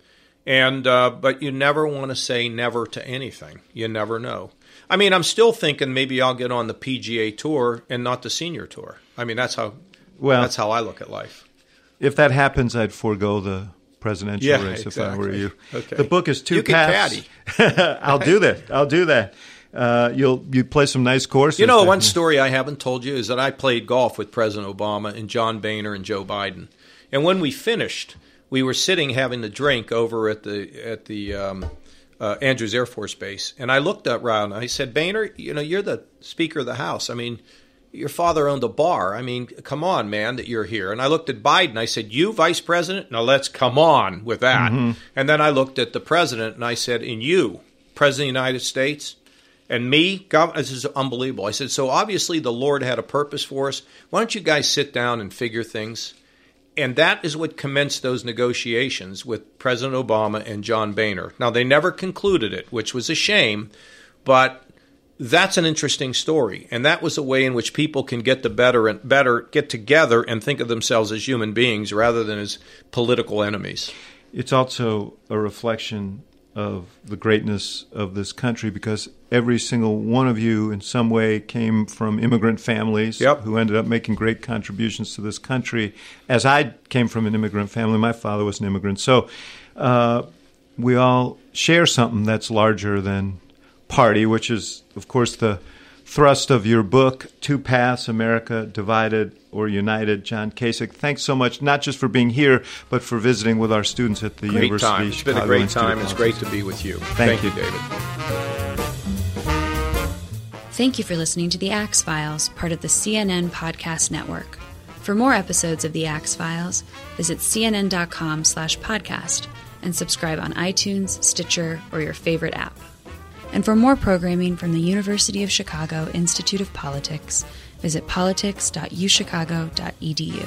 And uh, but you never want to say never to anything. You never know. I mean, I'm still thinking maybe I'll get on the P G A tour and not the senior tour. I mean, that's how well that's how I look at life. If that happens, I'd forego the presidential yeah, race exactly. if I were you. Okay. The book is Two Paths. You can caddy. I'll do that. I'll do that. Uh, you'll you play some nice courses. You know, definitely. One story I haven't told you is that I played golf with President Obama and John Boehner and Joe Biden, and when we finished. We were sitting having a drink over at the at the um, uh, Andrews Air Force Base, and I looked around and I said, "Boehner, you know, you're the Speaker of the House. I mean, your father owned a bar. I mean, come on, man, that you're here." And I looked at Biden. I said, "You, Vice President? Now let's come on with that." Mm-hmm. And then I looked at the President and I said, "And you, President of the United States, and me, God, this is unbelievable." I said, "So obviously the Lord had a purpose for us. Why don't you guys sit down and figure things?" And that is what commenced those negotiations with President Obama and John Boehner. Now, they never concluded it, which was a shame, but that's an interesting story. And that was a way in which people can get the better and better, get together and think of themselves as human beings rather than as political enemies. It's also a reflection of the greatness of this country because every single one of you in some way came from immigrant families yep. who ended up making great contributions to this country. As I came from an immigrant family, my father was an immigrant. So uh, we all share something that's larger than party, which is, of course, the thrust of your book, Two Paths, America Divided or United. John Kasich, thanks so much, not just for being here, but for visiting with our students at the great University time. of Chicago. It's been a great time. It's great to be with you. Thank, Thank you. you, David. Thank you for listening to The Axe Files, part of the C N N Podcast Network. For more episodes of The Axe Files, visit cnn.com slash podcast and subscribe on iTunes, Stitcher, or your favorite app. And for more programming from the University of Chicago Institute of Politics, visit politics dot u chicago dot e d u.